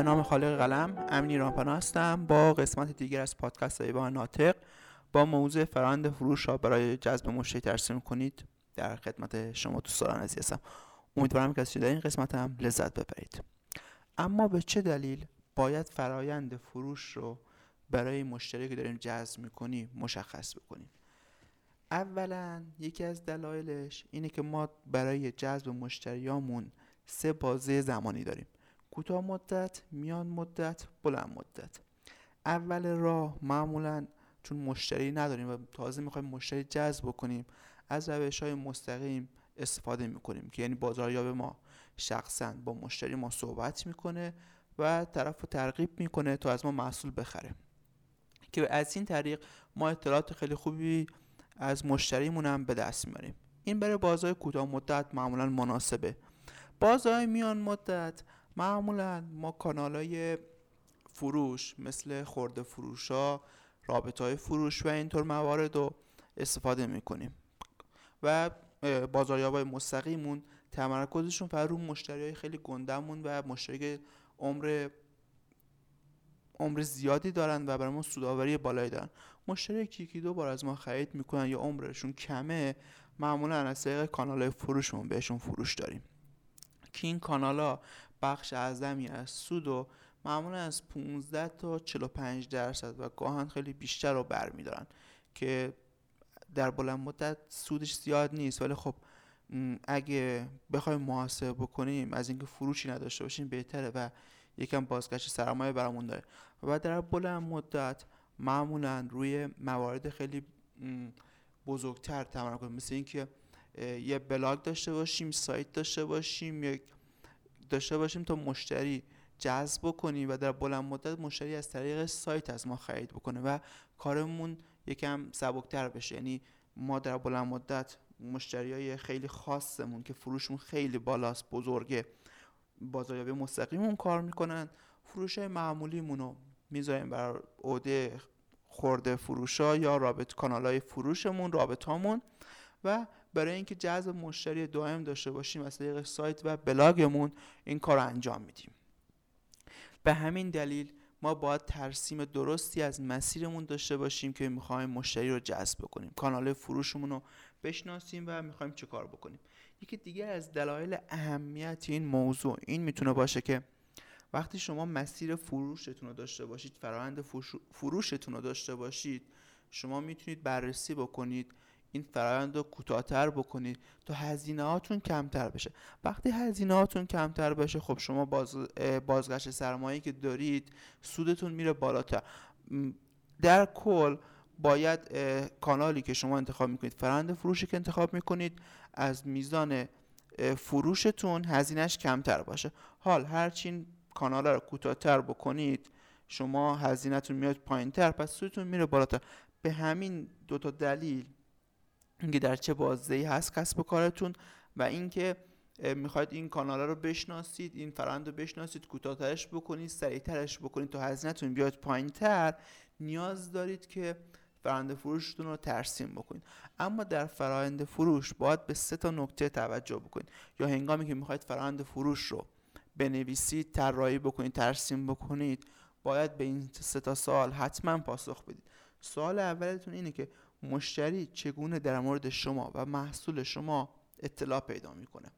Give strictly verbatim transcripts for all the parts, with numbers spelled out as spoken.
به نام خالق قلم، امین ایرانپناه هستم با قسمت دیگر از پادکست ایوان ناطق با موضوع فرآیند فروش را برای جذب مشتری ترسیم کنید در خدمت شما دوستان عزیز هستم. امیدوارم که از شنیدن این قسمت هم لذت ببرید. اما به چه دلیل باید فرآیند فروش رو برای مشتری که داریم جذب میکنیم مشخص بکنیم؟ اولا یکی از دلایلش اینه که ما برای جذب مشتریامون سه بازه زمانی داریم: کوتاه مدت، میان مدت، بلند مدت. اول راه معمولا چون مشتری نداریم و تازه میخوایم مشتری جذب بکنیم از روش‌های مستقیم استفاده میکنیم که یعنی بازاریاب ما شخصا با مشتری ما صحبت میکنه و طرفو ترغیب میکنه تا از ما محصول بخره، که از این طریق ما اطلاعات خیلی خوبی از مشتریمون هم به دست میاریم. این برای بازار کوتاه مدت معمولا مناسبه. بازار میان مدت معمولا ما کانالای فروش مثل خرده فروشا، رابطه‌های فروش و اینطور موارد رو استفاده میکنیم و بازاریابای مستقیمون تمرکزشون فقط رو مشتریای خیلی گندمون و مشتری عمر عمر زیادی دارن و برامون سودآوری بالایی دارن. مشتری که یکی دو بار از ما خرید میکنن یا عمرشون کمه، معمولا از طریق کانال‌های فروشمون بهشون فروش داریم که این کانالا بخش اعظمی از سود و معمولا از پانزده تا چهل و پنج درصد و گاهن خیلی بیشتر رو برمیدارن که در بلند مدت سودش زیاد نیست، ولی خب اگه بخوایم محاسبه بکنیم از اینکه فروشی نداشته باشیم بهتره و یکم بازگشت سرمایه برامون داره. و در بلند مدت معمولا روی موارد خیلی بزرگتر تمرکز کنیم، مثل اینکه یه بلاگ داشته باشیم، سایت داشته باشیم، یک داشته باشیم تا مشتری جذب بکنیم و در بلند مدت مشتری از طریق سایت از ما خرید بکنه و کارمون یکم سبکتر بشه. یعنی ما در بلند مدت مشتریای خیلی خاصمون که فروشمون خیلی بالاست، بزرگه، بازاریابی مستقیمون کار میکنن، فروشای معمولیمونو میذاریم بر عهده خرده فروشا یا رابط کانالای فروشمون، رابطامون، و برای اینکه جذب مشتری دائم داشته باشیم از طریق سایت و بلاگمون این کار رو انجام میدیم. به همین دلیل ما باید ترسیم درستی از مسیرمون داشته باشیم که میخوایم مشتری رو جذب بکنیم، کانال فروشمون رو بشناسیم و میخوایم چه کار بکنیم. یکی دیگه از دلایل اهمیت این موضوع این میتونه باشه که وقتی شما مسیر فروشتون رو داشته باشید، فرآیند فروشتون رو داشته باشید، شما میتونید بررسی بکنید، این فرآیند رو کوتاه‌تر بکنید تا هزینه‌هاتون کمتر بشه. وقتی هزینه‌هاتون کمتر بشه، خب شما باز بازگشت سرمایه‌ای که دارید، سودتون میره بالاتر. در کل باید کانالی که شما انتخاب میکنید، فرآیند فروشی که انتخاب میکنید، از میزان فروشتون هزینه‌اش کمتر باشه. حال هرچین کانالا رو کوتاه‌تر بکنید، شما هزینه‌تون میاد پایین‌تر، پس سودتون میره بالاتر. به همین دو تا دلیل، اینکه در چه بازه‌ای هست کسب و کارتون و اینکه میخواید این کانالا رو بشناسید، این فرآیند رو بشناسید، کوتاه‌ترش بکنید، سریع‌ترش بکنید تا هزینه‌تون بیاد پایین‌تر، نیاز دارید که فرآیند فروشتون رو ترسیم بکنید. اما در فرآیند فروش باید به سه تا نکته توجه بکنید. یا هنگامی که میخواید فرآیند فروش رو بنویسید، طراحی بکنید، ترسیم بکنید، باید به این سه تا سوال حتما پاسخ بدید. سوال اولتون اینه که مشتری چگونه در مورد شما و محصول شما اطلاع پیدا میکنه؟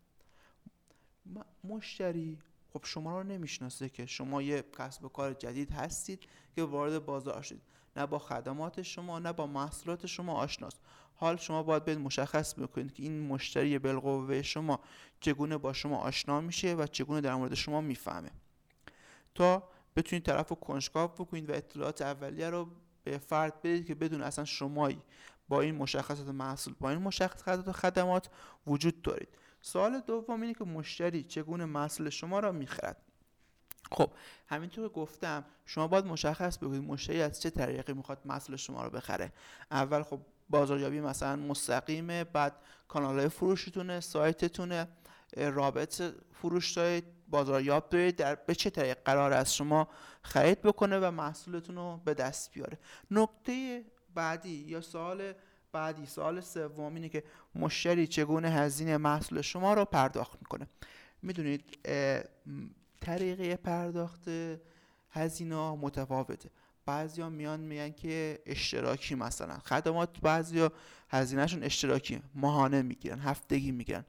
مشتری خب شما رو نمیشناسه که شما یه کسب و کار جدید هستید که وارد بازار شدید، نه با خدمات شما نه با محصولات شما آشناست. حال شما باید باید مشخص بکنید که این مشتری بالقوه شما چگونه با شما آشنا میشه و چگونه در مورد شما میفهمه تا بتونید طرف رو کنجکاو بکنید و اطلاعات اولیه رو به فرد بدید که بدون اصلا شمایی با این مشخصات محصول، با این مشخصات و خدمات وجود دارید. سوال دوم اینه که مشتری چگونه محصول شما را میخرد؟ خب همینطور گفتم شما باید مشخص بگید مشتری از چه طریقی میخواد محصول شما را بخره. اول خب بازاریابی مثلا مستقیمه، بعد کانال‌های فروشتونه، سایتتونه، رابط فروش دارید، بازاریاب دارید، در به چه طریق قرار از شما خرید بکنه و محصولتون رو به دست بیاره. نکته بعدی یا سوال بعدی، سوال سوم اینه که مشتری چگونه هزینه محصول شما رو پرداخت میکنه. میدونید طریقه پرداخت هزینه‌ها متفاوته. بعضیا میان میگن که اشتراکی، مثلا خدمات بعضیا هزینهشون اشتراکی، ماهانه میگیرن، هفتگی میگیرن.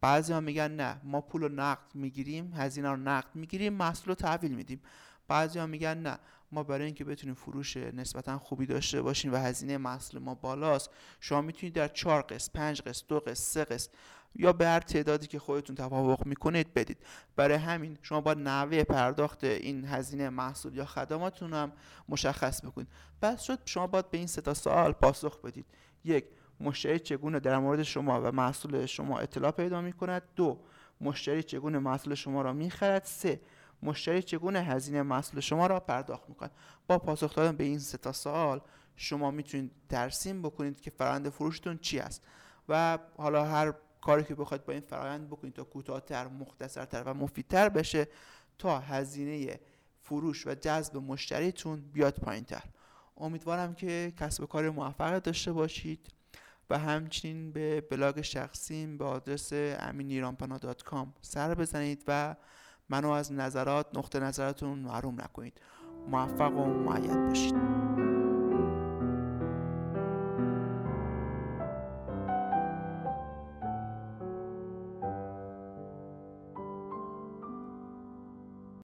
بعضیا میگن نه، ما پولو نقد میگیریم، هزینه رو نقد میگیریم، محصولو تحویل میدیم. بعضیا میگن نه، ما برای اینکه بتونیم فروش نسبتا خوبی داشته باشیم و هزینه محصول ما بالاست، شما میتونید در چهار قسط، پنج قسط، دو قسط، سه قسط یا به هر تعدادی که خودتون توافق میکنید بدید. برای همین شما باید نحوه پرداخت این هزینه محصول یا خدماتتون هم مشخص بکنید. بس شد، شما باید به این سه تا سوال پاسخ بدید. یک، مشتری چگونه در مورد شما و محصول شما اطلاع پیدا میکند؟ دو، مشتری چگونه محصول شما را میخرد؟ سه، مشتری چگونه هزینه محصول شما را پرداخت میکند؟ با پاسخ دادن به این سه تا سوال شما میتونید ترسیم بکنید که فرآیند فروشتون چی است و حالا هر کاری که بخواید با این فرآیند بکنید تا کوتاه‌تر، مختصرتر و مفیدتر بشه تا هزینه فروش و جذب مشتریتون بیاد پایین‌تر. امیدوارم که کسب و کار موفقی داشته باشید و همچنین به بلاگ شخصیم به آدرس امین ایران پناه دات کام سر بزنید و منو از نظرات، نقطه نظرتون محروم نکنید. موفق و مؤید باشید.